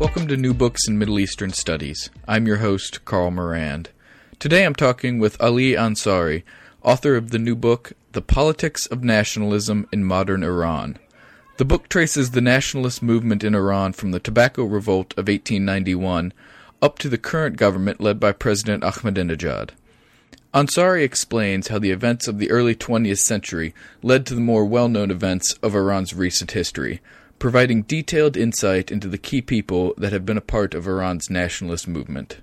Welcome to New Books in Middle Eastern Studies. I'm your host, Carl Morand. Today I'm talking with Ali Ansari, author of the new book, The Politics of Nationalism in Modern Iran. The book traces the nationalist movement in Iran from the Tobacco Revolt of 1891 up to the current government led by President Ahmadinejad. Ansari explains how the events of the early 20th century led to the more well-known events of Iran's recent history, providing detailed insight into the key people that have been a part of Iran's nationalist movement.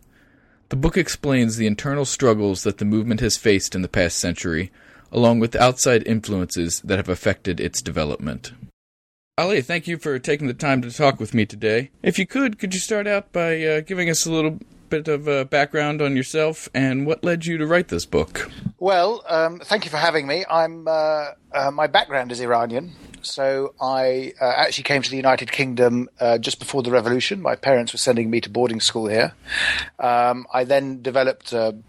The book explains the internal struggles that the movement has faced in the past century, along with outside influences that have affected its development. Ali, thank you for taking the time to talk with me today. If you could you start out by giving us a little bit of background on yourself and what led you to write this book? Well, thank you for having me. My background is Iranian. So I actually came to the United Kingdom just before the revolution. My parents were sending me to boarding school here. I then developed an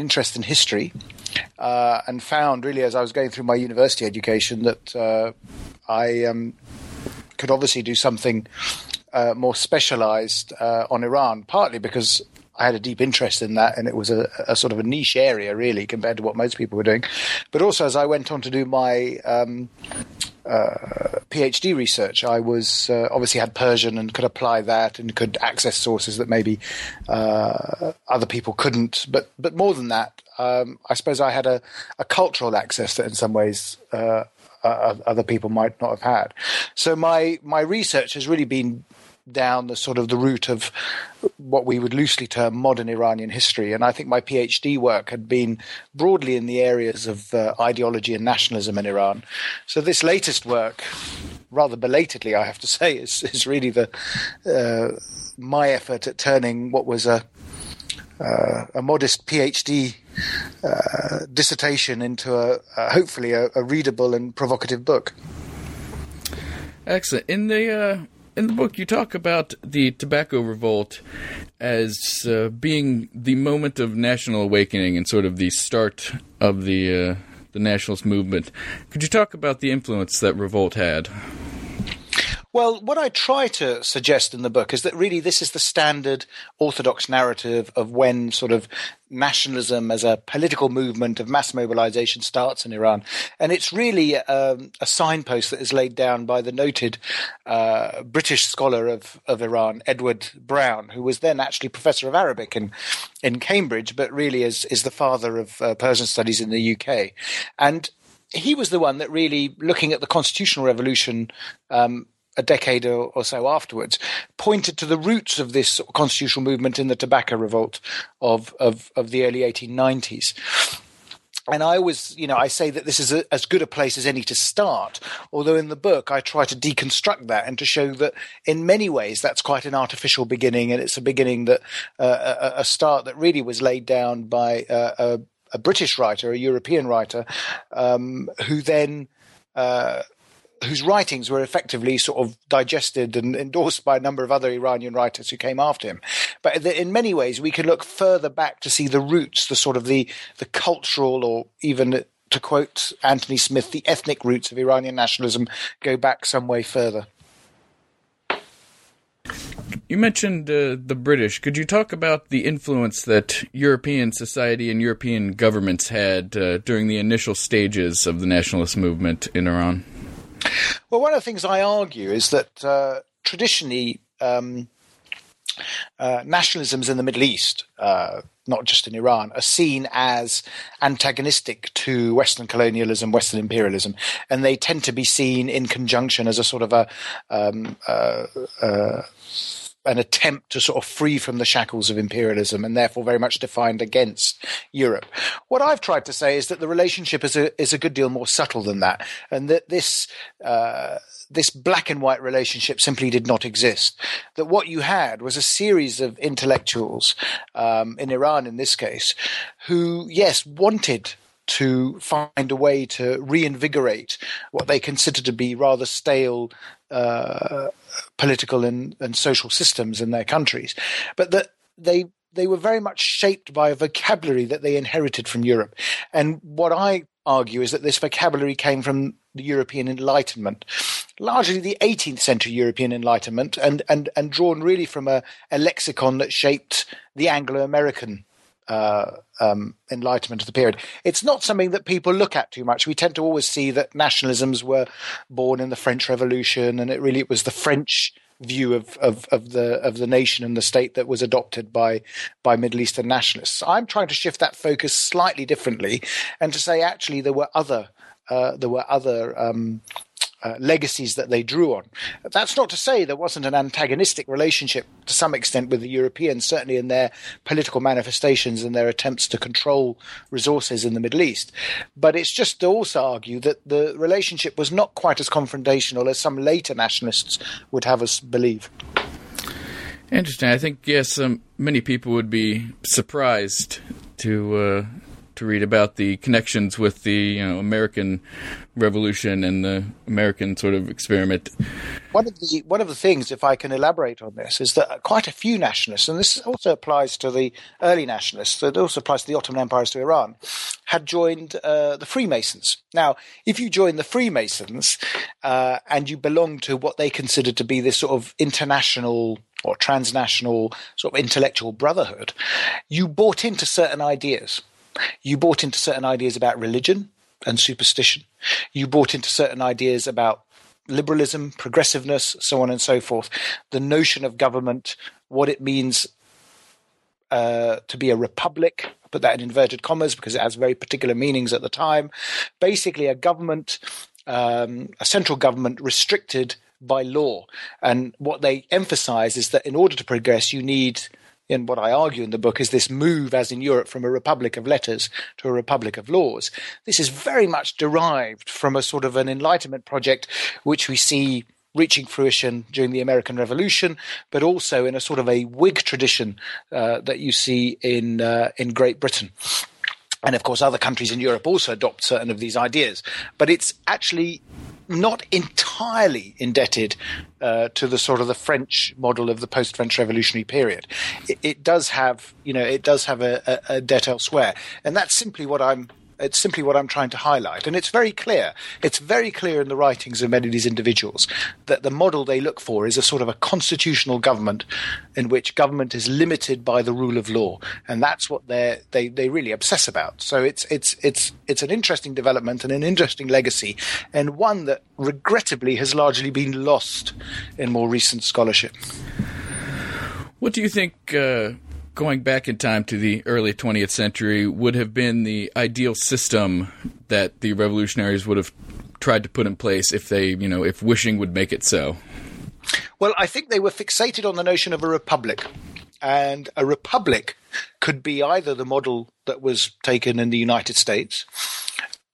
interest in history and found, really, as I was going through my university education, that I could obviously do something more specialized on Iran, partly because I had a deep interest in that, and it was a sort of a niche area, really, compared to what most people were doing. But also, as I went on to do my PhD research, I was obviously had Persian and could apply that and could access sources that maybe other people couldn't. But more than that, I suppose I had a cultural access that in some ways other people might not have had. So my research has really been down the sort of the route of what we would loosely term modern Iranian history. And I think my PhD work had been broadly in the areas of ideology and nationalism in Iran. So this latest work, rather belatedly, I have to say, is really my effort at turning what was a modest PhD dissertation into hopefully a readable and provocative book. Excellent. In the book, you talk about the Tobacco Revolt as being the moment of national awakening and sort of the start of the nationalist movement. Could you talk about the influence that revolt had? Well, what I try to suggest in the book is that really this is the standard orthodox narrative of when sort of nationalism as a political movement of mass mobilization starts in Iran. And it's really a signpost that is laid down by the noted British scholar of Iran, Edward Brown, who was then actually professor of Arabic in Cambridge, but really is the father of Persian studies in the UK. And he was the one that really, looking at the constitutional revolution a decade or so afterwards, pointed to the roots of this constitutional movement in the Tobacco Revolt of the early 1890s. And I always, I say that this is as good a place as any to start, although in the book I try to deconstruct that and to show that in many ways that's quite an artificial beginning, and it's a beginning that a start that really was laid down by a British writer, a European writer, who then whose writings were effectively sort of digested and endorsed by a number of other Iranian writers who came after him. But in many ways, we can look further back to see the roots, the sort of the cultural, or even, to quote Anthony Smith, the ethnic roots of Iranian nationalism go back some way further. You mentioned the British. Could you talk about the influence that European society and European governments had during the initial stages of the nationalist movement in Iran? Well, one of the things I argue is that traditionally nationalisms in the Middle East, not just in Iran, are seen as antagonistic to Western colonialism, Western imperialism, and they tend to be seen in conjunction as a sort of an attempt to sort of free from the shackles of imperialism, and therefore very much defined against Europe. What I've tried to say is that the relationship is a good deal more subtle than that, and that this black and white relationship simply did not exist. That what you had was a series of intellectuals, in Iran in this case, who, yes, wanted to find a way to reinvigorate what they considered to be rather stale political and social systems in their countries, but that they were very much shaped by a vocabulary that they inherited from Europe. And what I argue is that this vocabulary came from the European Enlightenment, largely the 18th century European Enlightenment, and drawn really from a lexicon that shaped the Anglo-American Enlightenment of the period. It's not something that people look at too much. We tend to always see that nationalisms were born in the French Revolution, and it was the French view of the nation and the state that was adopted by Middle Eastern nationalists. I'm trying to shift that focus slightly differently, and to say actually there were other legacies that they drew on. That's not to say there wasn't an antagonistic relationship to some extent with the Europeans, certainly in their political manifestations and their attempts to control resources in the Middle East. But it's just to also argue that the relationship was not quite as confrontational as some later nationalists would have us believe. Interesting. I think, yes, many people would be surprised to read about the connections with the American Revolution and the American sort of experiment. One of the things, if I can elaborate on this, is that quite a few nationalists, and this also applies to the early nationalists, it also applies to the Ottoman Empires, to Iran, had joined the Freemasons. Now, if you join the Freemasons and you belong to what they considered to be this sort of international or transnational sort of intellectual brotherhood, you bought into certain ideas. You bought into certain ideas about religion and superstition. You bought into certain ideas about liberalism, progressiveness, so on and so forth. The notion of government, what it means to be a republic, I put that in inverted commas because it has very particular meanings at the time. Basically, a government, a central government restricted by law. And what they emphasize is that in order to progress, you need, and what I argue in the book is this move, as in Europe, from a republic of letters to a republic of laws. This is very much derived from a sort of an Enlightenment project which we see reaching fruition during the American Revolution, but also in a sort of a Whig tradition that you see in Great Britain. And, of course, other countries in Europe also adopt certain of these ideas. But it's actually not entirely indebted to the sort of the French model of the post-French revolutionary period. It does have a debt elsewhere, and that's simply what I'm trying to highlight. And it's very clear in the writings of many of these individuals that the model they look for is a sort of a constitutional government in which government is limited by the rule of law, and that's what they really obsess about. So it's an interesting development and an interesting legacy, and one that regrettably has largely been lost in more recent scholarship. What do you think going back in time to the early 20th century would have been the ideal system that the revolutionaries would have tried to put in place if they, if wishing would make it so? Well, I think they were fixated on the notion of a republic. And a republic could be either the model that was taken in the United States,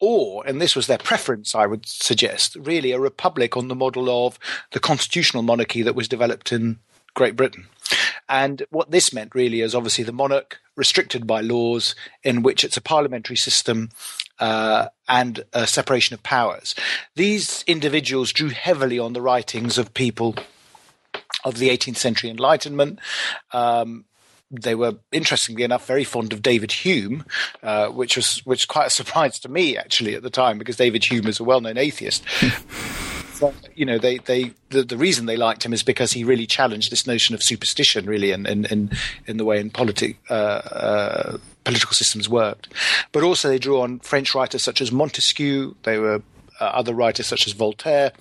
or, and this was their preference, I would suggest, really a republic on the model of the constitutional monarchy that was developed in Great Britain. And what this meant really is obviously the monarch restricted by laws, in which it's a parliamentary system and a separation of powers. These individuals drew heavily on the writings of people of the 18th century Enlightenment, they were, interestingly enough, very fond of David Hume, which was quite a surprise to me, actually, at the time, because David Hume is a well-known atheist. So, you know, the reason they liked him is because he really challenged this notion of superstition, really, in the way in political systems worked. But also they drew on French writers such as Montesquieu. They were other writers such as Voltaire.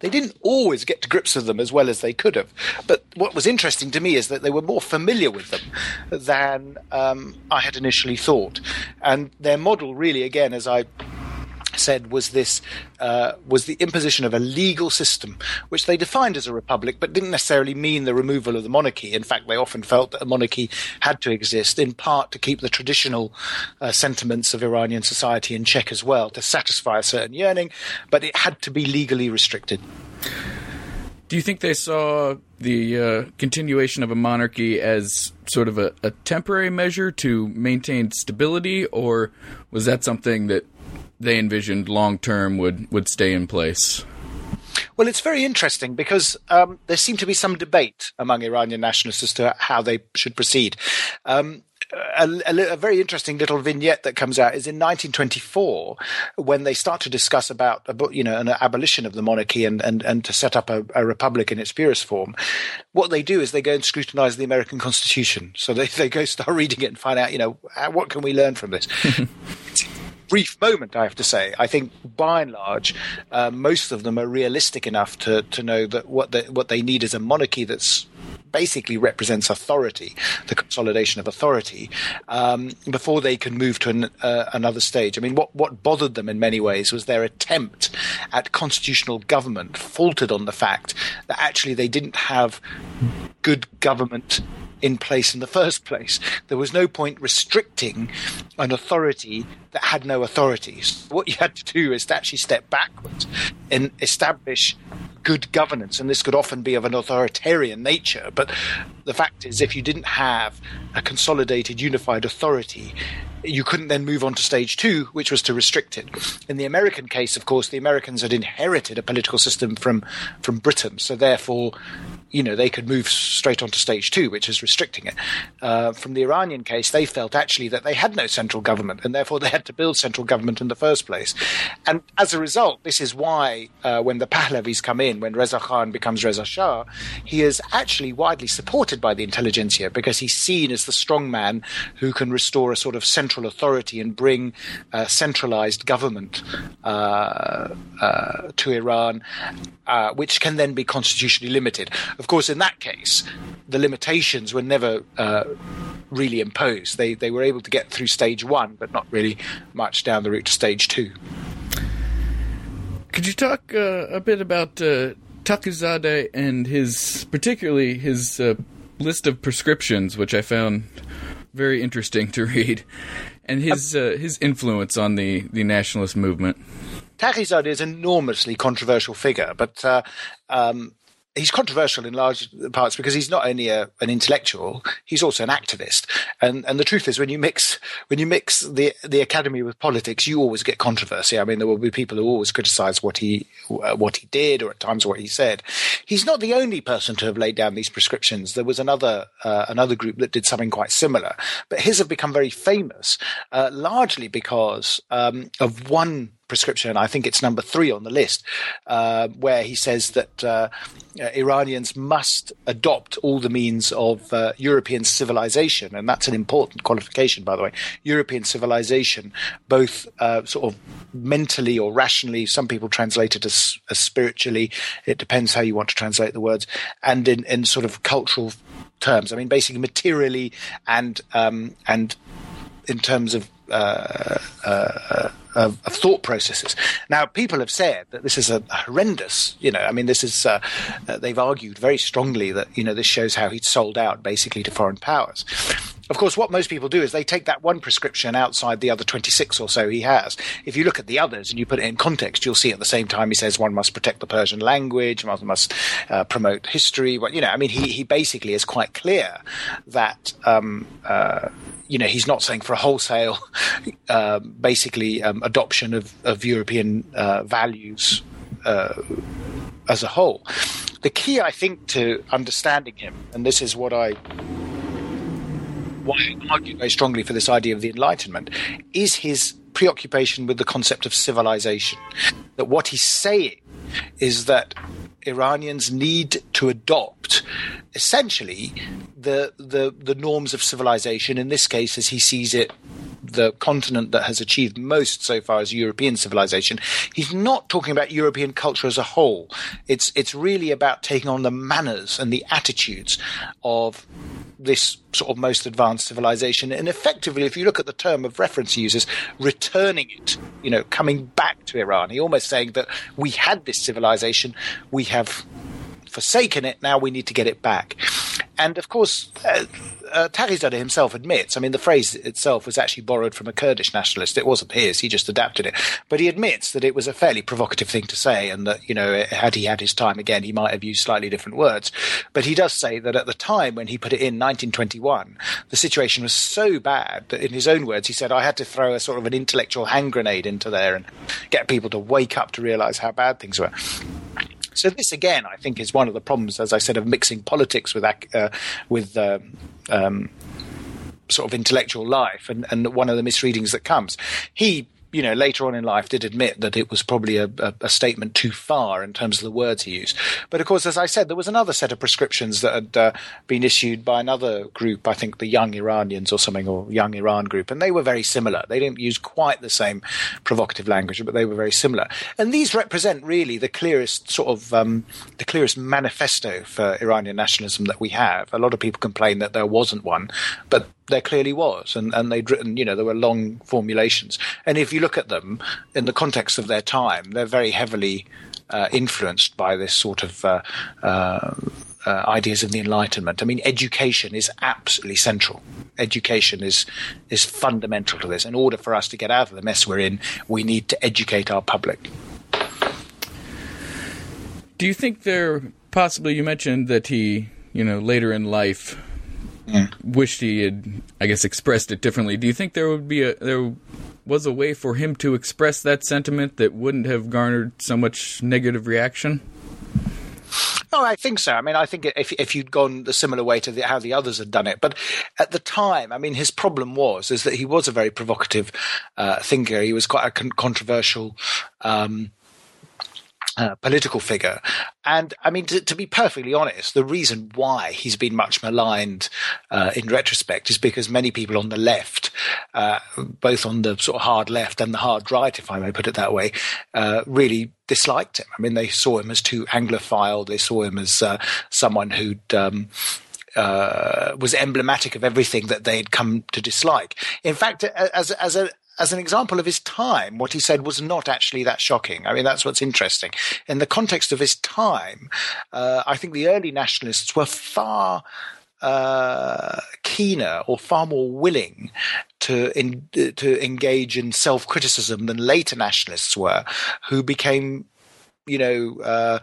They didn't always get to grips with them as well as they could have. But what was interesting to me is that they were more familiar with them than I had initially thought. And their model really, again, as I said, was this was the imposition of a legal system, which they defined as a republic, but didn't necessarily mean the removal of the monarchy. In fact, they often felt that a monarchy had to exist, in part to keep the traditional sentiments of Iranian society in check as well, to satisfy a certain yearning, but it had to be legally restricted. Do you think they saw the continuation of a monarchy as sort of a temporary measure to maintain stability, or was that something that they envisioned long-term would stay in place? Well, it's very interesting because there seemed to be some debate among Iranian nationalists as to how they should proceed. A very interesting little vignette that comes out is in 1924, when they start to discuss about, you know, an abolition of the monarchy and to set up a republic in its purest form. What they do is they go and scrutinize the American Constitution. So they go start reading it and find out, you know, what can we learn from this? Brief moment, I have to say. I think, by and large, most of them are realistic enough to know that what they need is a monarchy that's basically represents authority, the consolidation of authority, before they can move to another stage. I mean, what bothered them in many ways was their attempt at constitutional government faltered on the fact that actually they didn't have good government in place in the first place. There was no point restricting an authority that had no authorities. What you had to do is to actually step backwards and establish good governance, and this could often be of an authoritarian nature, but the fact is, if you didn't have a consolidated, unified authority, you couldn't then move on to stage two, which was to restrict it. In the American case, of course, the Americans had inherited a political system from Britain, so therefore, you know, they could move straight on to stage two, which is restricting it. From the Iranian case, they felt actually that they had no central government, and therefore they had to build central government in the first place. And as a result, this is why when the Pahlavis come in, when Reza Khan becomes Reza Shah, he is actually widely supported by the intelligentsia, because he's seen as the strong man who can restore a sort of central authority and bring centralized government to Iran, which can then be constitutionally limited. Of course, in that case, the limitations were never really imposed. They were able to get through stage one, but not really much down the route to stage two. Could you talk a bit about Taghizadeh and particularly his list of prescriptions, which I found very interesting to read, and his influence on the nationalist movement? Taghizadeh is an enormously controversial figure, but he's controversial in large parts because he's not only an intellectual, he's also an activist. And the truth is, when you mix the academy with politics, you always get controversy. I mean, there will be people who always criticize what he did, or at times what he said. He's not the only person to have laid down these prescriptions. There was another group that did something quite similar, but his have become very famous, largely because of one prescription. I think it's number 3 on the list, where he says that Iranians must adopt all the means of European civilization, and that's an important qualification, by the way. European civilization, both sort of mentally or rationally. Some people translate it as spiritually. It depends how you want to translate the words, and in sort of cultural terms. I mean, basically materially and in terms of thought processes. Now, people have said that this is a horrendous, you know, I mean, this is, they've argued very strongly that, you know, this shows how he'd sold out basically to foreign powers. Of course, what most people do is they take that one prescription outside the other 26 or so he has. If you look at the others and you put it in context, you'll see at the same time he says one must protect the Persian language, one must promote history. Well, you know, I mean, he basically is quite clear that, you know, he's not saying for a wholesale, basically, adoption of European values as a whole. The key, I think, to understanding him, and this is what I why I argue very strongly for this idea of the Enlightenment, is his preoccupation with the concept of civilization. That what he's saying is that Iranians need to adopt essentially the norms of civilization, in this case, as he sees it, the continent that has achieved most so far is European civilization. He's not talking about European culture as a whole. It's really about taking on the manners and the attitudes of this sort of most advanced civilization. And effectively, if you look at the term of reference he uses, returning it, you know, coming back to Iran. He almost saying that we had this civilization, we have forsaken it, now we need to get it back. And of course, Taghizadeh himself admits, I mean, the phrase itself was actually borrowed from a Kurdish nationalist. It wasn't his. He just adapted it. But he admits that it was a fairly provocative thing to say, and that, you know, had he had his time again, he might have used slightly different words. But he does say that at the time when he put it in 1921, the situation was so bad that, in his own words, he said, I had to throw a sort of an intellectual hand grenade into there and get people to wake up to realize how bad things were. So this, again, I think is one of the problems, as I said, of mixing politics with sort of intellectual life, and one of the misreadings that comes. He, you know, later on in life did admit that it was probably a statement too far in terms of the words he used. But of course, as I said, there was another set of prescriptions that had been issued by another group, I think the Young Iranians or something, or Young Iran group, and they were very similar. They didn't use quite the same provocative language, but they were very similar. And these represent really the clearest sort of the clearest manifesto for Iranian nationalism that we have. A lot of people complain that there wasn't one, but there clearly was, and they'd written, you know, there were long formulations. And if you look at them in the context of their time, they're very heavily influenced by this sort of ideas of the Enlightenment. I mean, education is absolutely central. Education is fundamental to this. In order for us to get out of the mess we're in, we need to educate our public. Do you think there possibly, you mentioned that he, you know, later in life wished he had, I guess, expressed it differently. Do you think there would be there was a way for him to express that sentiment that wouldn't have garnered so much negative reaction? No, I think so. I mean, I think if you'd gone the similar way to how the others had done it. But at the time, I mean, his problem is that he was a very provocative thinker. He was quite a controversial political figure. And I mean, to be perfectly honest, the reason why he's been much maligned in retrospect is because many people on the left, both on the sort of hard left and the hard right, if I may put it that way, really disliked him. I mean, they saw him as too Anglophile. They saw him as someone who'd was emblematic of everything that they'd come to dislike. In fact, as an example of his time, what he said was not actually that shocking. I mean, that's what's interesting. In the context of his time, I think the early nationalists were far keener or far more willing to engage in self-criticism than later nationalists were, who became, you know,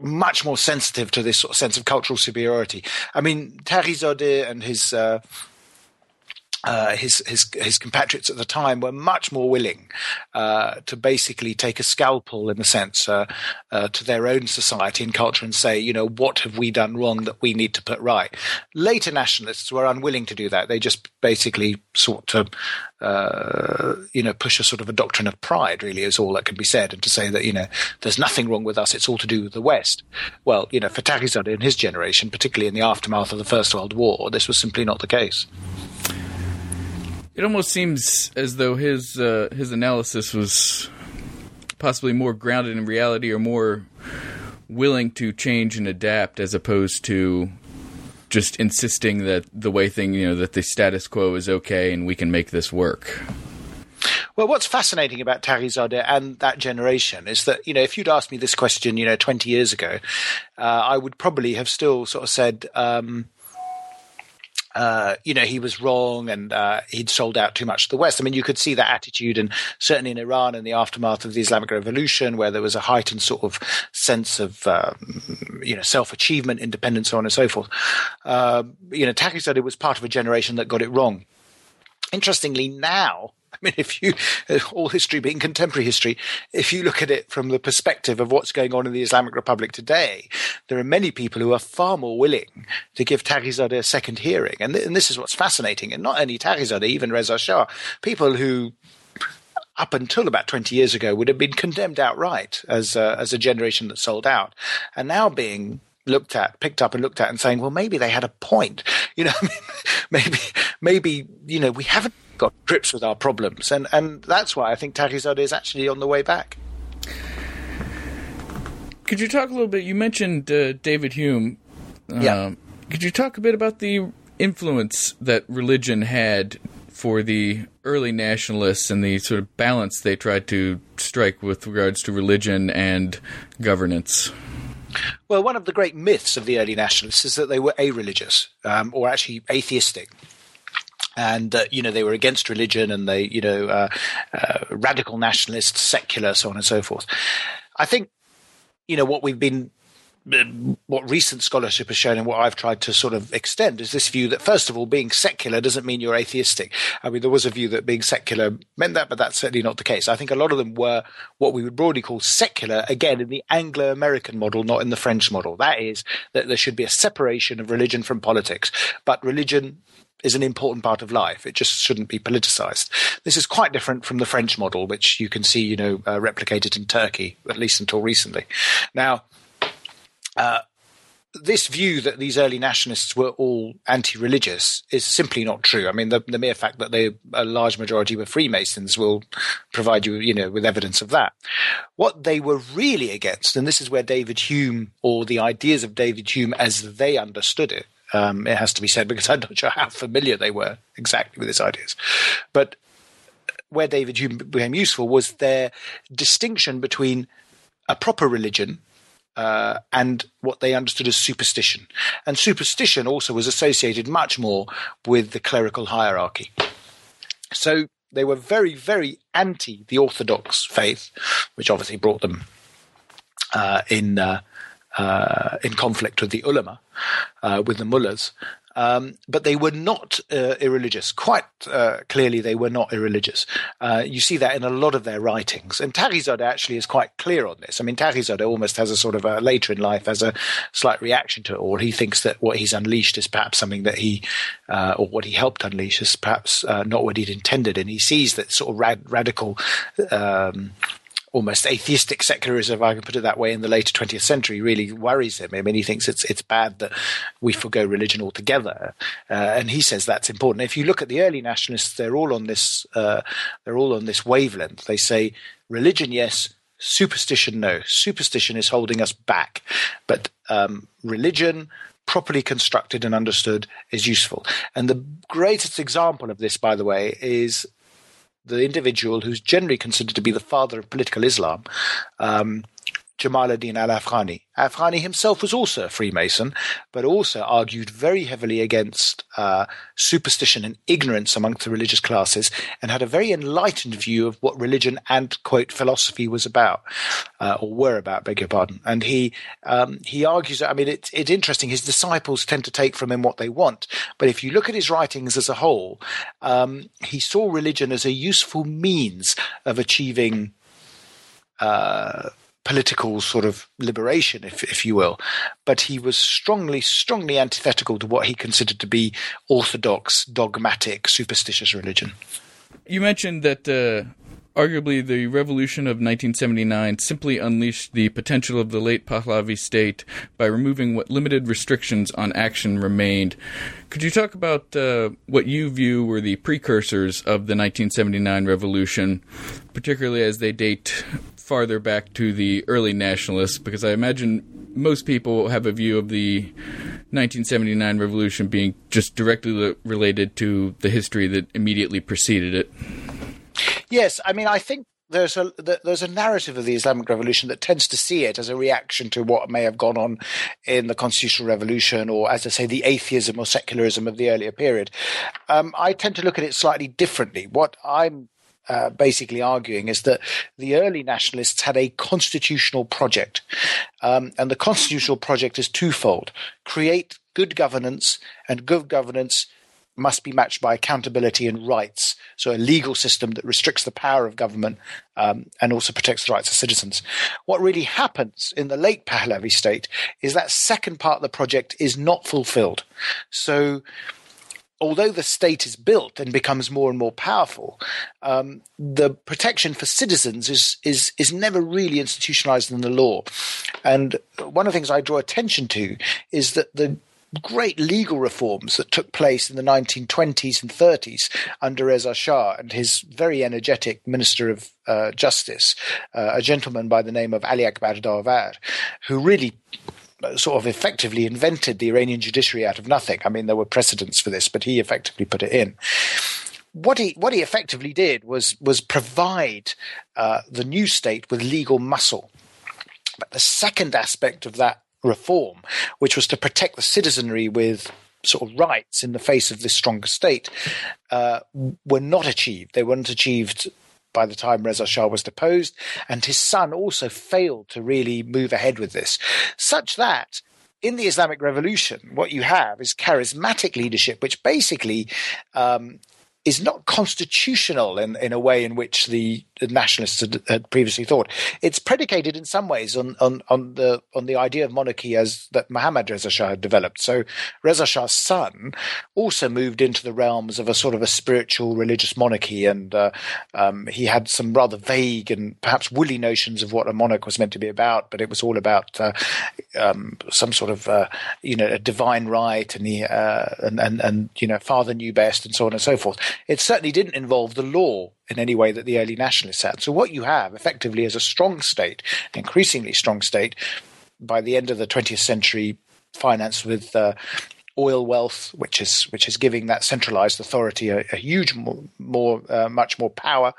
much more sensitive to this sort of sense of cultural superiority. I mean, Taghizadeh and his compatriots at the time were much more willing to basically take a scalpel, in a sense, to their own society and culture and say, you know, what have we done wrong that we need to put right? Later nationalists were unwilling to do that. They just basically sought to, you know, push a sort of a doctrine of pride, really, is all that can be said, and to say that, you know, there's nothing wrong with us, it's all to do with the West. Well, you know, for Taghizadeh and his generation, particularly in the aftermath of the First World War, this was simply not the case. It almost seems as though his analysis was possibly more grounded in reality, or more willing to change and adapt, as opposed to just insisting that the way thing, you know, that the status quo is okay and we can make this work. Well, what's fascinating about Taghizadeh and that generation is that, you know, if you'd asked me this question, you know, 20 years ago, I would probably have still sort of said, you know, he was wrong, and he'd sold out too much to the West. I mean, you could see that attitude, and certainly in Iran in the aftermath of the Islamic Revolution, where there was a heightened sort of sense of, you know, self-achievement, independence, so on and so forth. You know, Taghizadeh was part of a generation that got it wrong. Interestingly, now I mean, if you, all history being contemporary history, if you look at it from the perspective of what's going on in the Islamic Republic today, there are many people who are far more willing to give Taghizadeh a second hearing. And this is what's fascinating. And not only Taghizadeh, even Reza Shah, people who up until about 20 years ago would have been condemned outright as a generation that sold out, are now being looked at, picked up and looked at and saying, well, maybe they had a point. You know, I mean, maybe, you know, we haven't got grips with our problems. And that's why I think Taghizadeh is actually on the way back. Could you talk a little bit? You mentioned David Hume. Yeah. Could you talk a bit about the influence that religion had for the early nationalists and the sort of balance they tried to strike with regards to religion and governance? Well, one of the great myths of the early nationalists is that they were a-religious, or actually atheistic. And, you know, they were against religion and they, you know, radical nationalists, secular, so on and so forth. I think, you know, what recent scholarship has shown and what I've tried to sort of extend is this view that, first of all, being secular doesn't mean you're atheistic. I mean, there was a view that being secular meant that, but that's certainly not the case. I think a lot of them were what we would broadly call secular, again, in the Anglo-American model, not in the French model. That is, that there should be a separation of religion from politics, but religion is an important part of life. It just shouldn't be politicized. This is quite different from the French model, which you can see, you know, replicated in Turkey, at least until recently. Now, this view that these early nationalists were all anti-religious is simply not true. I mean, the mere fact that a large majority were Freemasons will provide you, you know, with evidence of that. What they were really against, and this is where David Hume or the ideas of David Hume as they understood it, it has to be said because I'm not sure how familiar they were exactly with his ideas, but where David Hume became useful was their distinction between a proper religion and what they understood as superstition. And superstition also was associated much more with the clerical hierarchy. So they were very, very anti the Orthodox faith, which obviously brought them in conflict with the ulama, with the mullahs. But they were not irreligious. Quite clearly, they were not irreligious. You see that in a lot of their writings. And Taghizadeh actually is quite clear on this. I mean, Taghizadeh almost has a sort of later in life as a slight reaction to it all. He thinks that what he's unleashed is perhaps something that he, or what he helped unleash is perhaps not what he'd intended. And he sees that sort of radical almost atheistic secularism, if I can put it that way, in the later 20th century really worries him. I mean, he thinks it's bad that we forgo religion altogether. And he says that's important. If you look at the early nationalists, they're all on this wavelength. They say religion, yes, superstition, no. Superstition is holding us back. But religion, properly constructed and understood, is useful. And the greatest example of this, by the way, is the individual who's generally considered to be the father of political Islam, Jamal Ad-Din al-Afghani. Afghani himself was also a Freemason, but also argued very heavily against superstition and ignorance amongst the religious classes, and had a very enlightened view of what religion and, quote, philosophy was about, or were about, beg your pardon. And he argues that, I mean, it's interesting. His disciples tend to take from him what they want, but if you look at his writings as a whole, he saw religion as a useful means of achieving political sort of liberation, if you will. But he was strongly, strongly antithetical to what he considered to be orthodox, dogmatic, superstitious religion. You mentioned that arguably the revolution of 1979 simply unleashed the potential of the late Pahlavi state by removing what limited restrictions on action remained. Could you talk about what you view were the precursors of the 1979 revolution, particularly as they date farther back to the early nationalists, because I imagine most people have a view of the 1979 revolution being just directly related to the history that immediately preceded it. Yes, I mean, I think there's a narrative of the Islamic Revolution that tends to see it as a reaction to what may have gone on in the Constitutional Revolution, or, as I say, the atheism or secularism of the earlier period. I tend to look at it slightly differently. What I'm basically arguing is that the early nationalists had a constitutional project, and the constitutional project is twofold: create good governance, and good governance must be matched by accountability and rights. So a legal system that restricts the power of government and also protects the rights of citizens. What really happens in the late Pahlavi state is that second part of the project is not fulfilled. So although the state is built and becomes more and more powerful, the protection for citizens is never really institutionalized in the law. And one of the things I draw attention to is that the great legal reforms that took place in the 1920s and 30s under Reza Shah and his very energetic Minister of Justice, a gentleman by the name of Ali Akbar Davar, who really sort of effectively invented the Iranian judiciary out of nothing. I mean, there were precedents for this, but he effectively put it in. What he effectively did was provide the new state with legal muscle. But the second aspect of that reform, which was to protect the citizenry with sort of rights in the face of this stronger state, were not achieved. They weren't achieved by the time Reza Shah was deposed, and his son also failed to really move ahead with this, such that in the Islamic Revolution, what you have is charismatic leadership, which basically is not constitutional in a way in which the nationalists had previously thought. It's predicated in some ways on the idea of monarchy as that Muhammad Reza Shah had developed. So Reza Shah's son also moved into the realms of a sort of a spiritual religious monarchy, and he had some rather vague and perhaps woolly notions of what a monarch was meant to be about, but it was all about some sort of a divine right, and he father knew best, and so on and so forth. It certainly didn't involve the law in any way that the early nationalists had. So what you have effectively is a strong state, an increasingly strong state, by the end of the 20th century, financed with oil wealth, which is giving that centralized authority a huge, much more power.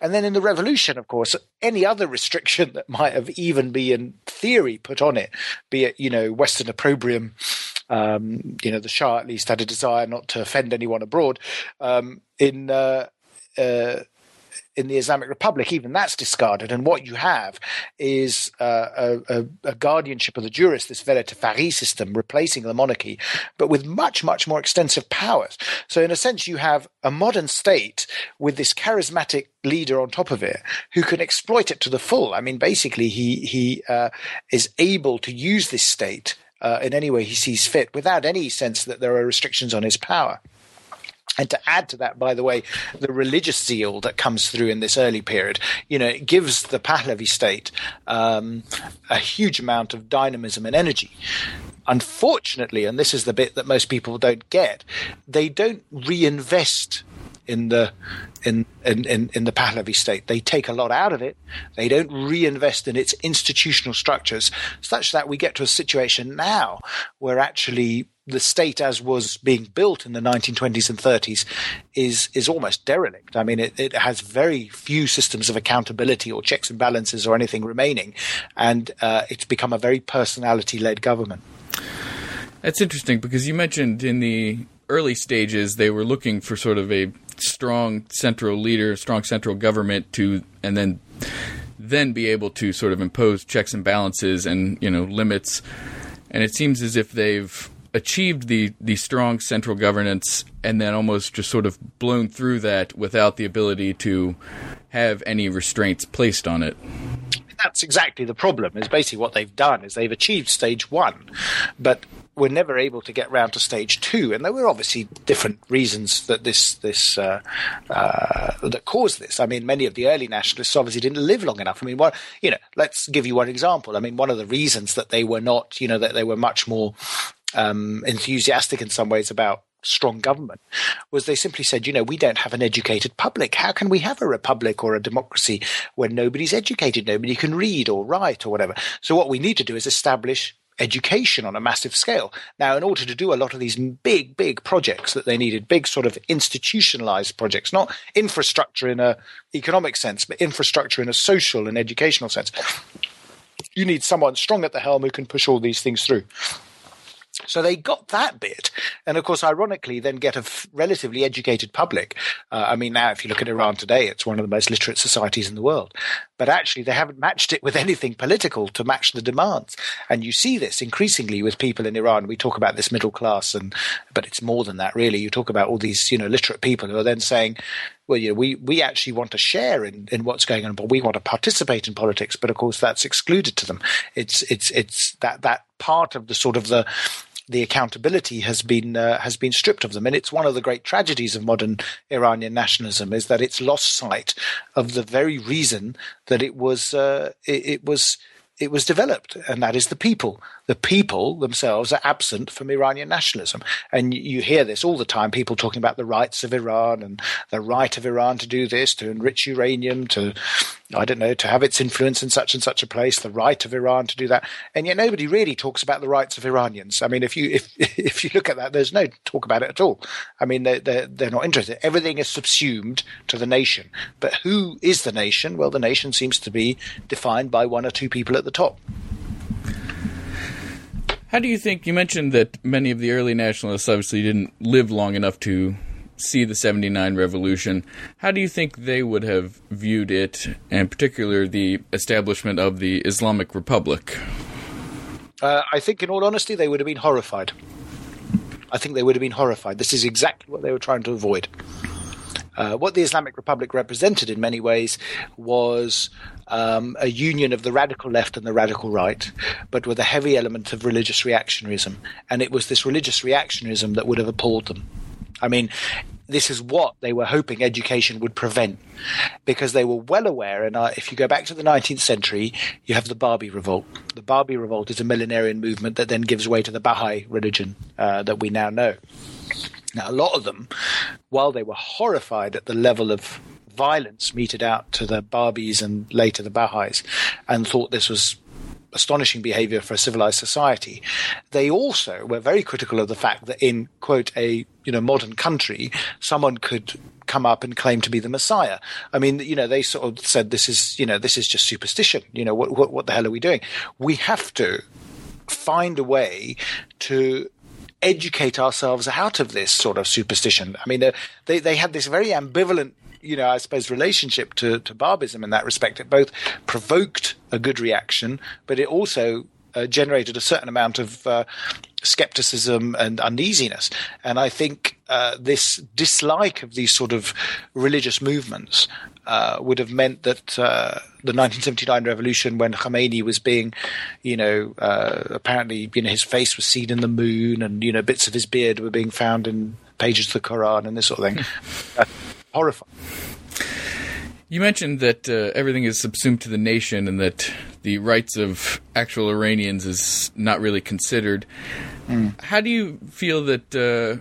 And then in the revolution, of course, any other restriction that might have even been in theory put on it, be it, Western opprobrium, the Shah at least had a desire not to offend anyone abroad. In the Islamic Republic, even that's discarded. And what you have is a guardianship of the jurist, this velayat-e faqih system, replacing the monarchy, but with much, much more extensive powers. So in a sense, you have a modern state with this charismatic leader on top of it who can exploit it to the full. I mean, basically, he is able to use this state in any way he sees fit without any sense that there are restrictions on his power. And to add to that, by the way, the religious zeal that comes through in this early period, it gives the Pahlavi state a huge amount of dynamism and energy. Unfortunately, and this is the bit that most people don't get, they don't reinvest in the Pahlavi state. They take a lot out of it. They don't reinvest in its institutional structures, such that we get to a situation now where actually the state as was being built in the 1920s and 30s is almost derelict. I mean, it has very few systems of accountability or checks and balances or anything remaining, and it's become a very personality-led government. That's interesting, because you mentioned in the early stages they were looking for sort of a strong central leader, strong central government and then be able to sort of impose checks and balances and, limits. And it seems as if they've achieved the strong central governance and then almost just sort of blown through that without the ability to have any restraints placed on it. That's exactly the problem. Is basically what they've done is they've achieved stage one, but we're never able to get round to stage two. And there were obviously different reasons that that caused this. I mean, many of the early nationalists obviously didn't live long enough. I mean, let's give you one example. I mean, one of the reasons that they were not, that they were much more enthusiastic in some ways about strong government was they simply said, we don't have an educated public. How can we have a republic or a democracy when nobody's educated, nobody can read or write or whatever? So what we need to do is establish education on a massive scale. Now, in order to do a lot of these big projects that they needed, big sort of institutionalized projects, not infrastructure in an economic sense, but infrastructure in a social and educational sense, you need someone strong at the helm who can push all these things through. So they got that bit. And of course, ironically, then get a relatively educated public. I mean, now if you look at Iran today, it's one of the most literate societies in the world. But actually, they haven't matched it with anything political to match the demands. And you see this increasingly with people in Iran. We talk about this middle class, but it's more than that, really. You talk about all these, literate people who are then saying, well, we actually want to share in what's going on, but we want to participate in politics. But of course, that's excluded to them. It's that part of the sort of the accountability has been stripped of them, and it's one of the great tragedies of modern Iranian nationalism is that it's lost sight of the very reason that it was developed, and that is the people. The people themselves are absent from Iranian nationalism. And you hear this all the time, people talking about the rights of Iran and the right of Iran to do this, to enrich uranium, to have its influence in such and such a place, the right of Iran to do that. And yet nobody really talks about the rights of Iranians. I mean, if you look at that, there's no talk about it at all. I mean, they're not interested. Everything is subsumed to the nation. But who is the nation? Well, the nation seems to be defined by one or two people at the top. How do you think – you mentioned that many of the early nationalists obviously didn't live long enough to see the 79 revolution. How do you think they would have viewed it, and in particular the establishment of the Islamic Republic? I think in all honesty they would have been horrified. This is exactly what they were trying to avoid. What the Islamic Republic represented in many ways was a union of the radical left and the radical right, but with a heavy element of religious reactionarism. And it was this religious reactionarism that would have appalled them. I mean, this is what they were hoping education would prevent, because they were well aware. And if you go back to the 19th century, you have the Babi revolt. The Babi revolt is a millenarian movement that then gives way to the Baha'i religion that we now know. Now, a lot of them, while they were horrified at the level of violence meted out to the Babis and later the Baha'is, and thought this was astonishing behavior for a civilized society, they also were very critical of the fact that in, quote, a modern country, someone could come up and claim to be the Messiah. I mean, they sort of said this is just superstition. What the hell are we doing? We have to find a way to educate ourselves out of this sort of superstition. I mean, they had this very ambivalent, I suppose, relationship to Babism in that respect. It both provoked a good reaction, but it also generated a certain amount of skepticism and uneasiness. And I think this dislike of these sort of religious movements would have meant that the 1979 revolution, when Khomeini was being, apparently, his face was seen in the moon, and, bits of his beard were being found in pages of the Quran and this sort of thing. Horrifying. You mentioned that everything is subsumed to the nation and that the rights of actual Iranians is not really considered. Mm. How do you feel that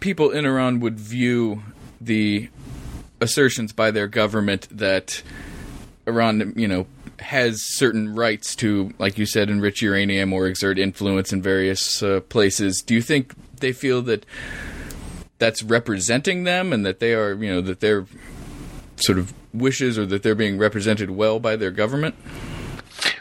people in Iran would view the assertions by their government that Iran, has certain rights to, like you said, enrich uranium or exert influence in various places? Do you think they feel that that's representing them and that they are, that they're sort of wishes or that they're being represented well by their government?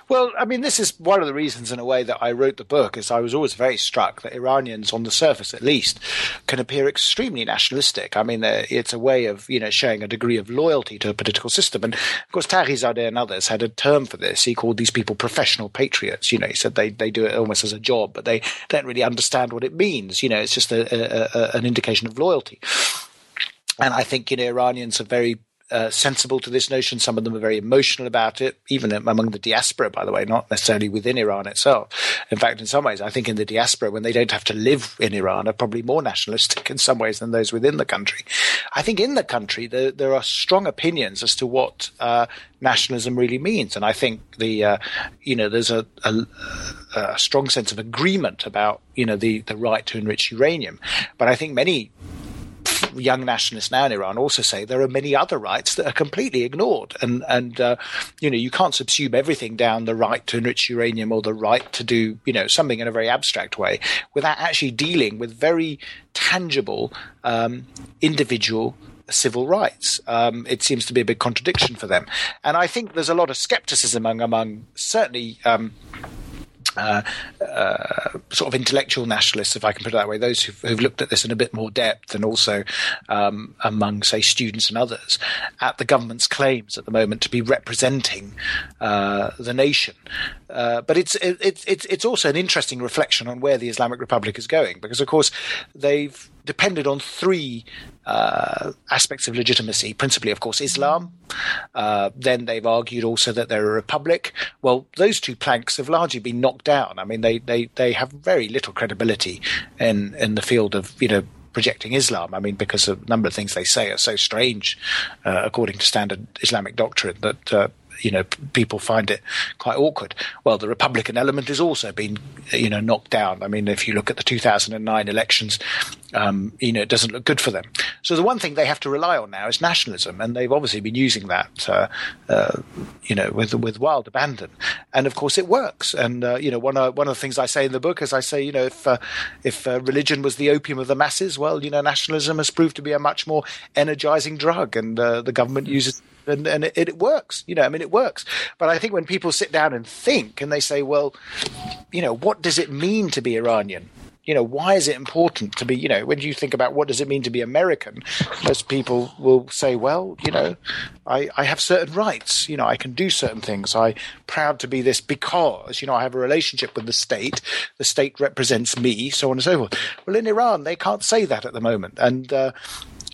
Well, I mean, this is one of the reasons, in a way, that I wrote the book, is I was always very struck that Iranians, on the surface at least, can appear extremely nationalistic. I mean, it's a way of, showing a degree of loyalty to a political system. And, of course, Taghizadeh and others had a term for this. He called these people professional patriots. He said they do it almost as a job, but they don't really understand what it means. It's just an indication of loyalty. And I think, Iranians are very sensible to this notion. Some of them are very emotional about it, even among the diaspora, by the way, not necessarily within Iran itself. In fact, in some ways, I think in the diaspora, when they don't have to live in Iran, are probably more nationalistic in some ways than those within the country. I think in the country, there are strong opinions as to what nationalism really means. And I think there's a strong sense of agreement about, the right to enrich uranium. But I think many young nationalists now in Iran also say there are many other rights that are completely ignored, and you can't subsume everything down the right to enrich uranium or the right to do something in a very abstract way without actually dealing with very tangible individual civil rights. It seems to be a big contradiction for them, and I think there's a lot of skepticism among certainly sort of intellectual nationalists, if I can put it that way, those who've looked at this in a bit more depth, and also among, say, students and others, at the government's claims at the moment to be representing the nation. But it's also an interesting reflection on where the Islamic Republic is going, because, of course, they've depended on three aspects of legitimacy, principally, of course, Islam. Then they've argued also that they're a republic. Well, those two planks have largely been knocked down. I mean, they have very little credibility in the field of, projecting Islam. I mean, because a number of things they say are so strange, according to standard Islamic doctrine, that people find it quite awkward. Well, the Republican element has also been, knocked down. I mean, if you look at the 2009 elections, it doesn't look good for them. So the one thing they have to rely on now is nationalism, and they've obviously been using that, with wild abandon. And of course, it works. And one of the things I say in the book is I say, if religion was the opium of the masses, well, nationalism has proved to be a much more energizing drug, and the government uses. And it works, it works. But I think when people sit down and think and they say, well, what does it mean to be Iranian? Why is it important to be, when you think about what does it mean to be American, most people will say, well, I have certain rights. I can do certain things. I'm proud to be this because, I have a relationship with the state. The state represents me, so on and so forth. Well, in Iran, they can't say that at the moment. And,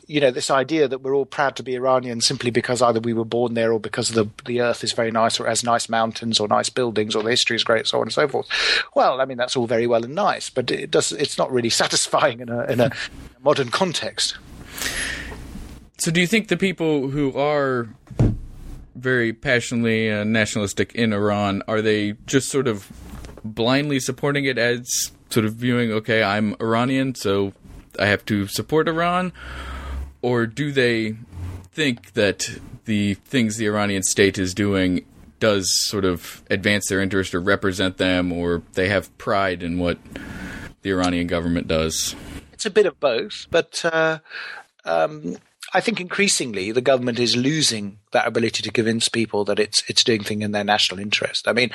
this idea that we're all proud to be Iranian simply because either we were born there or because the earth is very nice or has nice mountains or nice buildings or the history is great, so on and so forth. Well, I mean, that's all very well and nice, but it's not really satisfying in a modern context. So do you think the people who are very passionately nationalistic in Iran, are they just sort of blindly supporting it as sort of viewing, okay, I'm Iranian, so I have to support Iran? Or do they think that the things the Iranian state is doing does sort of advance their interest or represent them, or they have pride in what the Iranian government does? It's a bit of both, but I think increasingly the government is losing that ability to convince people that it's doing things in their national interest. I mean,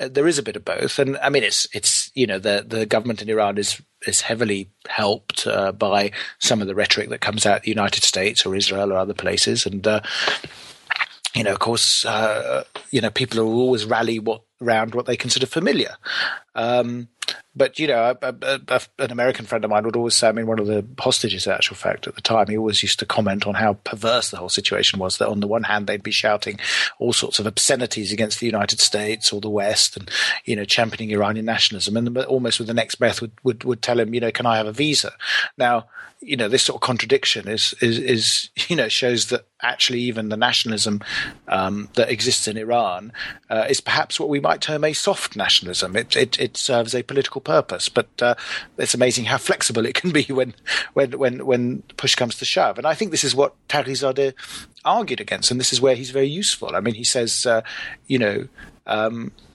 there is a bit of both, and I mean it's the government in Iran is heavily helped by some of the rhetoric that comes out of the United States or Israel or other places, and of course, people will always rally around what they consider familiar. But, an American friend of mine would always say, I mean, one of the hostages, in actual fact, at the time, he always used to comment on how perverse the whole situation was, that on the one hand, they'd be shouting all sorts of obscenities against the United States or the West and, championing Iranian nationalism. And almost with the next breath would tell him, can I have a visa? Now, this sort of contradiction is shows that actually even the nationalism that exists in Iran is perhaps what we might term a soft nationalism. It serves a political purpose, but it's amazing how flexible it can be when push comes to shove. And I think this is what Taghizadeh argued against, and this is where he's very useful. I mean, he says,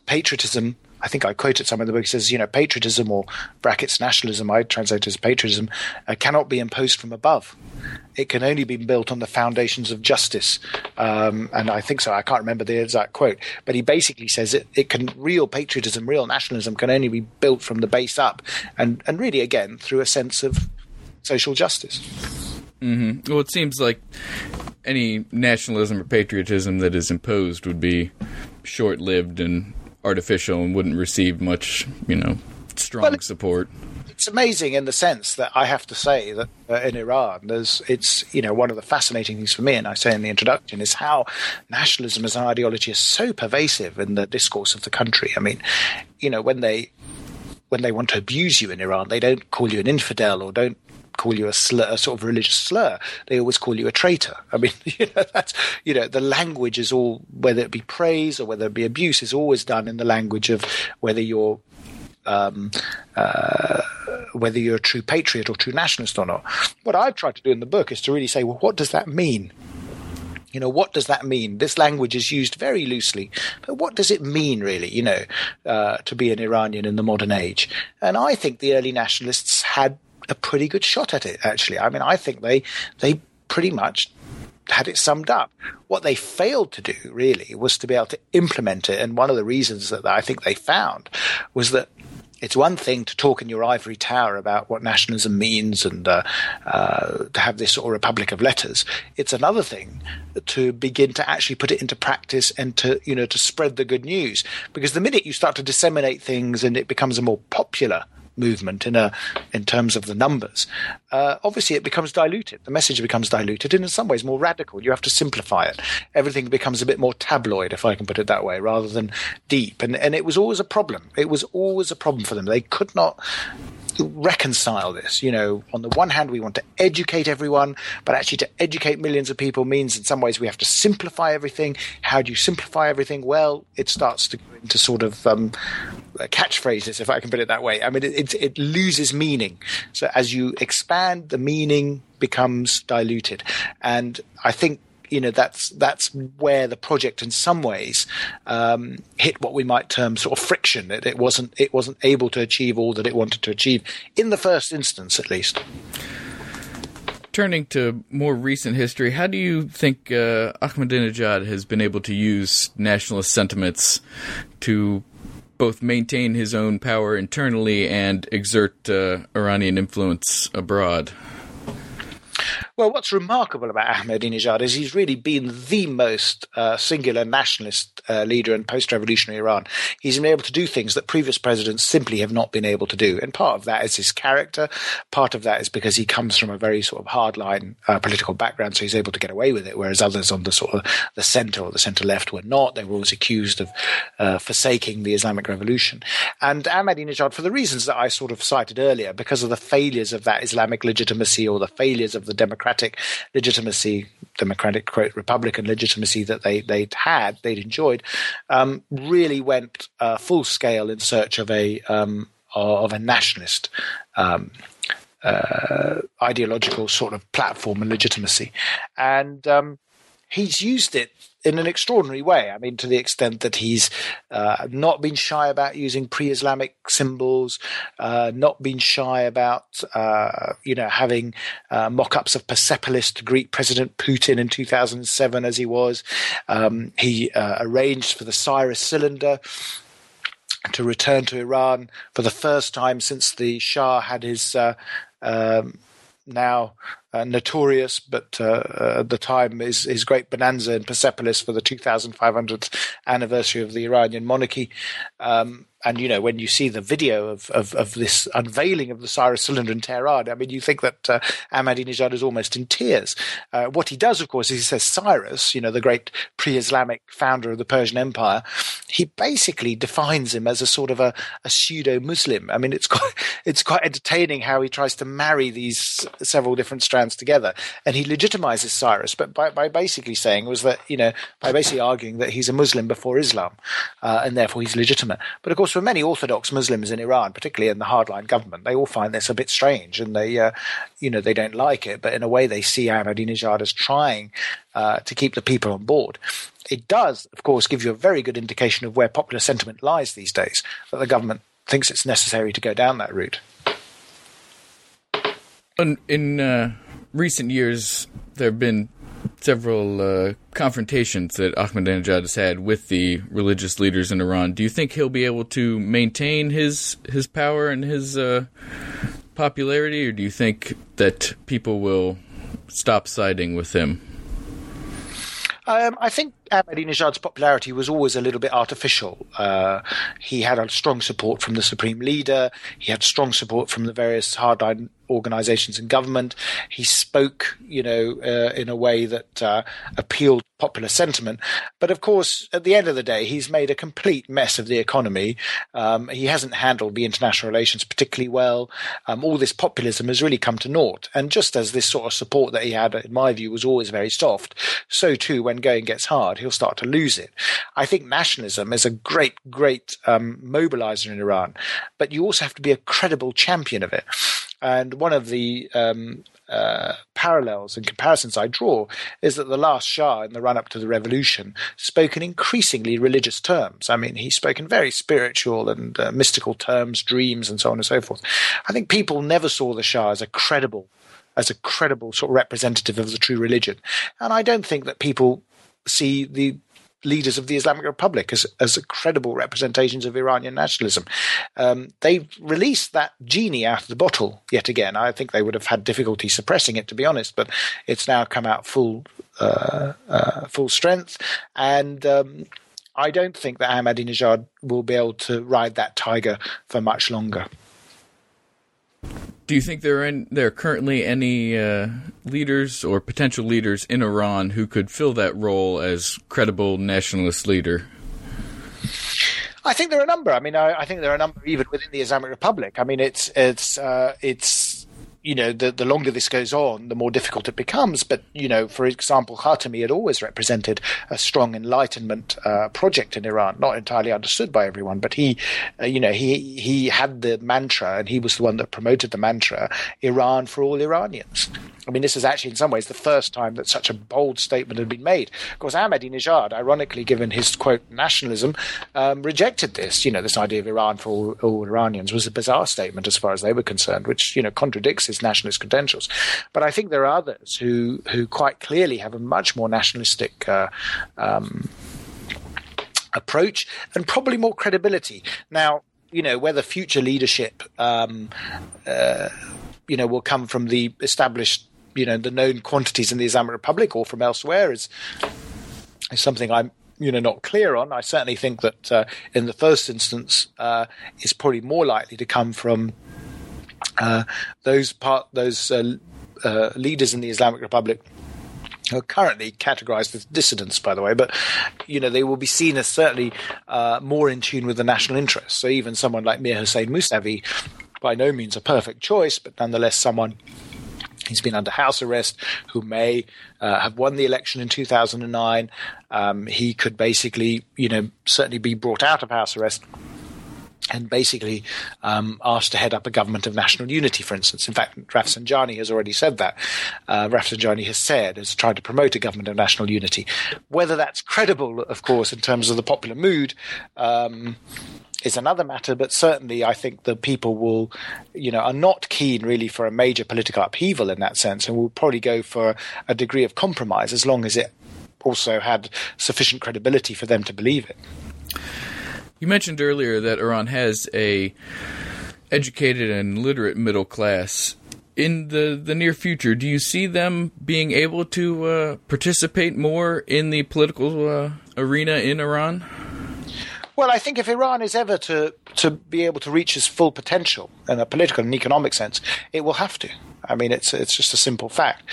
patriotism. I think I quoted some in the book. He says, patriotism, or brackets nationalism, I translate as patriotism, cannot be imposed from above. It can only be built on the foundations of justice. And I think so. I can't remember the exact quote. But he basically says real patriotism, real nationalism can only be built from the base up. And really, again, through a sense of social justice. Mm-hmm. Well, it seems like any nationalism or patriotism that is imposed would be short-lived and artificial and wouldn't receive much, strong support. It's amazing in the sense that I have to say that in Iran, one of the fascinating things for me, and I say in the introduction, is how nationalism as an ideology is so pervasive in the discourse of the country. I mean, when they want to abuse you in Iran, they don't call you an infidel or don't call you a sort of religious slur. They always call you a traitor. I mean, that's, the language is all, whether it be praise or whether it be abuse, is always done in the language of whether you're a true patriot or true nationalist or not. What I've tried to do in the book is to really say, well, what does that mean? What does that mean? This language is used very loosely, but what does it mean really, to be an Iranian in the modern age? And I think the early nationalists had a pretty good shot at it, actually. I mean, I think they pretty much had it summed up. What they failed to do, really, was to be able to implement it. And one of the reasons that I think they found was that it's one thing to talk in your ivory tower about what nationalism means and to have this sort of republic of letters. It's another thing to begin to actually put it into practice and to, you know, to spread the good news. Because the minute you start to disseminate things and it becomes a more popular movement in terms of the numbers, obviously it becomes diluted. The message becomes diluted and in some ways more radical. You have to simplify it. Everything becomes a bit more tabloid, if I can put it that way, rather than deep. And it was always a problem. It was always a problem for them. They could not reconcile this. You know, on the one hand, we want to educate everyone, but actually to educate millions of people means in some ways we have to simplify everything. How do you simplify everything? Well, it starts to go into sort of catchphrases, if I can put it that way. I mean, it loses meaning. So as you expand, the meaning becomes diluted. And I think, you know, that's where the project in some ways hit what we might term sort of friction. It wasn't able to achieve all that it wanted to achieve in the first instance, at least. Turning to more recent history, how do you think Ahmadinejad has been able to use nationalist sentiments to both maintain his own power internally and exert Iranian influence abroad? Well, what's remarkable about Ahmadinejad is he's really been the most singular nationalist leader in post-revolutionary Iran. He's been able to do things that previous presidents simply have not been able to do. And part of that is his character. Part of that is because he comes from a very sort of hardline political background, so he's able to get away with it, whereas others on the sort of the center or the center-left were not. They were always accused of forsaking the Islamic Revolution. And Ahmadinejad, for the reasons that I sort of cited earlier, because of the failures of that Islamic legitimacy or the failures of the Democratic, Republican legitimacy that they'd enjoyed, really went full scale in search of a nationalist ideological sort of platform and legitimacy, and he's used it in an extraordinary way. I mean, to the extent that he's not been shy about using pre-Islamic symbols, not been shy about, having mock-ups of Persepolis to greet President Putin in 2007 as he was. He arranged for the Cyrus Cylinder to return to Iran for the first time since the Shah had his notorious, but at the time his great bonanza in Persepolis for the 2500th anniversary of the Iranian monarchy. And, you know, when you see the video of this unveiling of the Cyrus Cylinder in Tehran, I mean, you think that Ahmadinejad is almost in tears. What he does, of course, is he says Cyrus, you know, the great pre-Islamic founder of the Persian Empire, he basically defines him as a sort of a pseudo-Muslim. I mean, it's quite entertaining how he tries to marry these several different strategies together, and he legitimizes Cyrus, but by basically saying was that, you know, by basically arguing that he's a Muslim before Islam, and therefore he's legitimate. But of course, for many Orthodox Muslims in Iran, particularly in the hardline government, they all find this a bit strange, and they, they don't like it. But in a way, they see Ahmadinejad as trying to keep the people on board. It does, of course, give you a very good indication of where popular sentiment lies these days, that the government thinks it's necessary to go down that route. In recent years, there have been several confrontations that Ahmadinejad has had with the religious leaders in Iran. Do you think he'll be able to maintain his power and his popularity, or do you think that people will stop siding with him? I think Ahmadinejad's popularity was always a little bit artificial. He had a strong support from the supreme leader. He had strong support from the various hardline organizations in government. He spoke, in a way that appealed to popular sentiment. But of course, at the end of the day, he's made a complete mess of the economy. He hasn't handled the international relations particularly well. All this populism has really come to naught. And just as this sort of support that he had, in my view, was always very soft, so too, when going gets hard, he'll start to lose it. I think nationalism is a great, great mobilizer in Iran, but you also have to be a credible champion of it. And one of the parallels and comparisons I draw is that the last Shah in the run-up to the revolution spoke in increasingly religious terms. I mean, he spoke in very spiritual and mystical terms, dreams and so on and so forth. I think people never saw the Shah as a credible as a credible sort of representative of the true religion. And I don't think that people see the leaders of the Islamic Republic as credible representations of Iranian nationalism. They've released that genie out of the bottle yet again. I think they would have had difficulty suppressing it, to be honest, but it's now come out full strength. And I don't think that Ahmadinejad will be able to ride that tiger for much longer. Do you think there are currently any leaders or potential leaders in Iran who could fill that role as credible nationalist leader? I think there are a number. I mean, I think there are a number even within the Islamic Republic. I mean, it's you know, the longer this goes on, the more difficult it becomes. But, you know, for example, Khatami had always represented a strong Enlightenment project in Iran, not entirely understood by everyone. But he had the mantra, and he was the one that promoted the mantra, Iran for all Iranians. I mean, this is actually in some ways the first time that such a bold statement had been made. Of course, Ahmadinejad, ironically, given his, quote, nationalism, rejected this. You know, this idea of Iran for all Iranians was a bizarre statement as far as they were concerned, which, you know, contradicts his nationalist credentials. But I think there are others who quite clearly have a much more nationalistic approach and probably more credibility. Now, you know, whether future leadership you know, will come from the established, you know, the known quantities in the Islamic Republic or from elsewhere is something I'm, you know, not clear on. I certainly think that in the first instance it's probably more likely to come from those leaders in the Islamic Republic who are currently categorized as dissidents, by the way, but, you know, they will be seen as certainly more in tune with the national interest. So even someone like Mir Hossein Mousavi, by no means a perfect choice, but nonetheless someone who's been under house arrest, who may have won the election in 2009. He could basically, you know, certainly be brought out of house arrest and basically asked to head up a government of national unity, for instance. In fact, Rafsanjani has already said that. Rafsanjani has tried to promote a government of national unity. Whether that's credible, of course, in terms of the popular mood, is another matter, but certainly I think the people will, you know, are not keen really for a major political upheaval in that sense, and will probably go for a degree of compromise as long as it also had sufficient credibility for them to believe it. You mentioned earlier that Iran has a educated and literate middle class. In the near future, do you see them being able to participate more in the political arena in Iran? Well, I think if Iran is ever to be able to reach its full potential in a political and economic sense, it will have to. I mean, it's just a simple fact.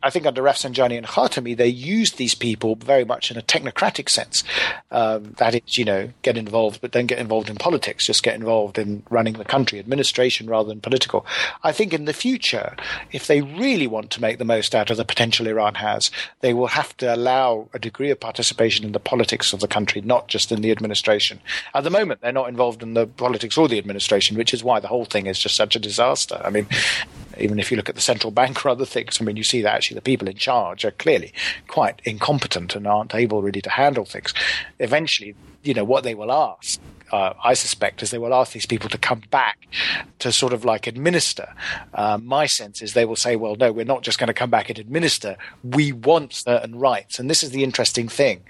I think under Rafsanjani and Khatami, they used these people very much in a technocratic sense. That is, you know, get involved, but don't get involved in politics. Just get involved in running the country, administration rather than political. I think in the future, if they really want to make the most out of the potential Iran has, they will have to allow a degree of participation in the politics of the country, not just in the administration. At the moment, they're not involved in the politics or the administration, which is why the whole thing is just such a disaster. I mean, even if you look at the central bank or other things, I mean, you see that actually the people in charge are clearly quite incompetent and aren't able really to handle things. Eventually, you know, what they will ask, I suspect, is they will ask these people to come back to sort of like administer. My sense is they will say, well, no, we're not just going to come back and administer. We want certain rights. And this is the interesting thing.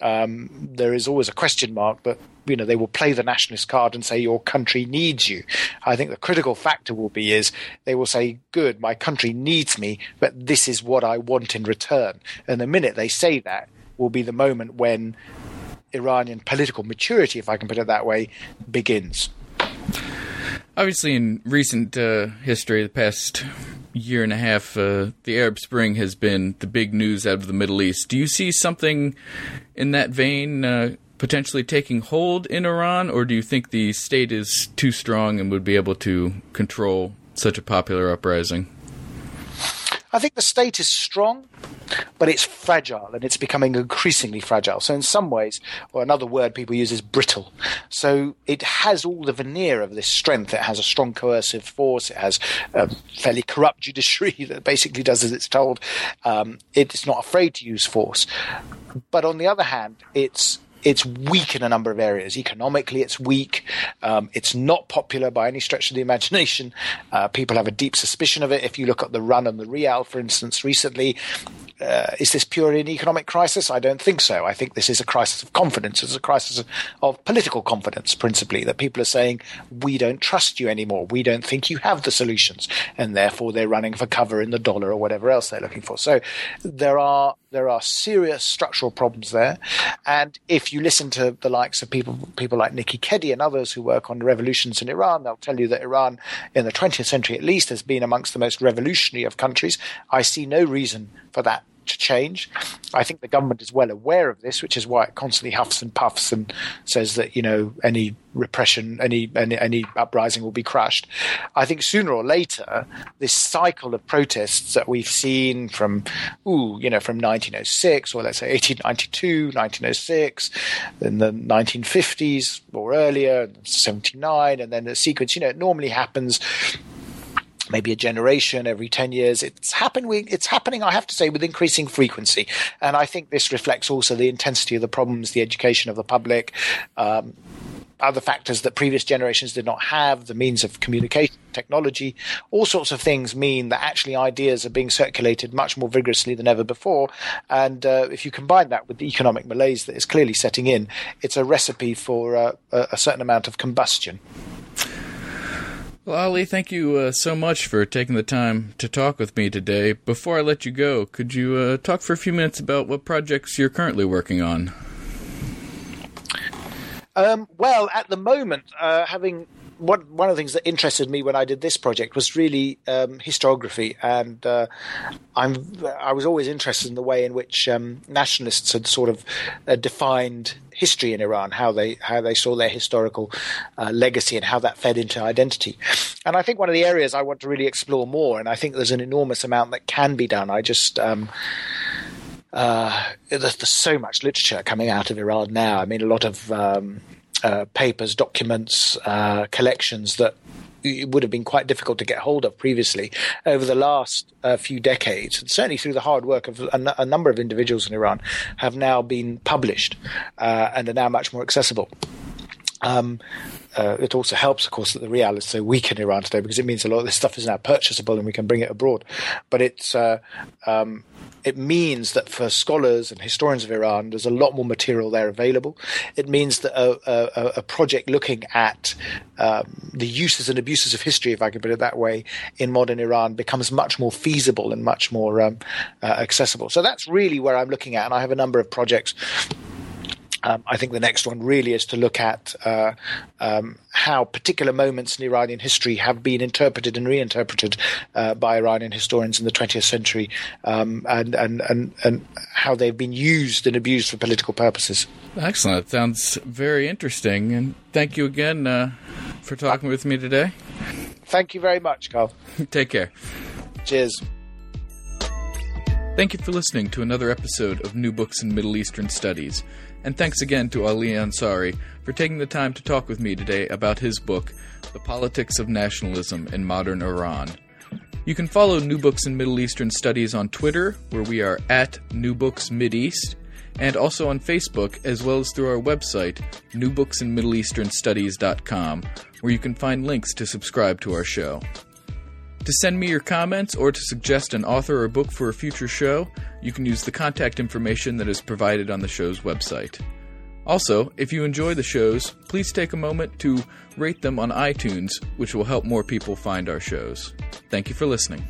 There is always a question mark, but, you know, they will play the nationalist card and say your country needs you. I think the critical factor will be is they will say, good, my country needs me, but this is what I want in return. And the minute they say that will be the moment when Iranian political maturity, if I can put it that way, begins. Obviously, in recent history, the past year and a half, the Arab Spring has been the big news out of the Middle East. Do you see something in that vein potentially taking hold in Iran, or do you think the state is too strong and would be able to control such a popular uprising? I think the state is strong, but it's fragile, and it's becoming increasingly fragile. So in some ways, or another word people use is brittle. So it has all the veneer of this strength. It has a strong coercive force. It has a fairly corrupt judiciary that basically does as it's told. It's not afraid to use force. But on the other hand, it's it's weak in a number of areas. Economically, it's weak. It's not popular by any stretch of the imagination. People have a deep suspicion of it. If you look at the run on the rial, for instance, recently, is this purely an economic crisis? I don't think so. I think this is a crisis of confidence. It's a crisis of political confidence, principally, that people are saying, we don't trust you anymore. We don't think you have the solutions. And therefore, they're running for cover in the dollar or whatever else they're looking for. So there are serious structural problems there. And if you listen to the likes of people like Nikki Keddie and others who work on revolutions in Iran, they'll tell you that Iran in the 20th century at least has been amongst the most revolutionary of countries. I see no reason for that to change. I think the government is well aware of this, which is why it constantly huffs and puffs and says that, you know, any repression, any uprising will be crushed. I think sooner or later, this cycle of protests that we've seen from 1906, or let's say 1892, 1906, then the 1950s or earlier, 79, and then the sequence, you know, it normally happens maybe a generation every 10 years. It's happening, I have to say, with increasing frequency. And I think this reflects also the intensity of the problems, the education of the public, other factors that previous generations did not have, the means of communication, technology, all sorts of things mean that actually ideas are being circulated much more vigorously than ever before. And if you combine that with the economic malaise that is clearly setting in, it's a recipe for a certain amount of combustion. Well, Ali, thank you so much for taking the time to talk with me today. Before I let you go, could you talk for a few minutes about what projects you're currently working on? Well, at the moment, one of the things that interested me when I did this project was really historiography, and I was always interested in the way in which nationalists had sort of defined history in Iran, how they saw their historical legacy and how that fed into identity. And I think one of the areas I want to really explore more, and I think there's an enormous amount that can be done. I just there's so much literature coming out of Iran now. I mean, a lot of papers, documents, collections that it would have been quite difficult to get hold of previously over the last few decades, and certainly through the hard work of a number of individuals in Iran, have now been published and are now much more accessible. It also helps, of course, that the rial is so weak in Iran today, because it means a lot of this stuff is now purchasable and we can bring it abroad. But it means that for scholars and historians of Iran, there's a lot more material there available. It means that a project looking at the uses and abuses of history, if I could put it that way, in modern Iran becomes much more feasible and much more accessible. So that's really where I'm looking at, and I have a number of projects. I think the next one really is to look at how particular moments in Iranian history have been interpreted and reinterpreted by Iranian historians in the 20th century, and how they've been used and abused for political purposes. Excellent. It sounds very interesting. And thank you again for talking with me today. Thank you very much, Carl. Take care. Cheers. Thank you for listening to another episode of New Books in Middle Eastern Studies. And thanks again to Ali Ansari for taking the time to talk with me today about his book, The Politics of Nationalism in Modern Iran. You can follow New Books in Middle Eastern Studies on Twitter, where we are at New Books Mideast, and also on Facebook, as well as through our website, newbooksinmiddleeasternstudies.com, where you can find links to subscribe to our show. To send me your comments or to suggest an author or book for a future show, you can use the contact information that is provided on the show's website. Also, if you enjoy the shows, please take a moment to rate them on iTunes, which will help more people find our shows. Thank you for listening.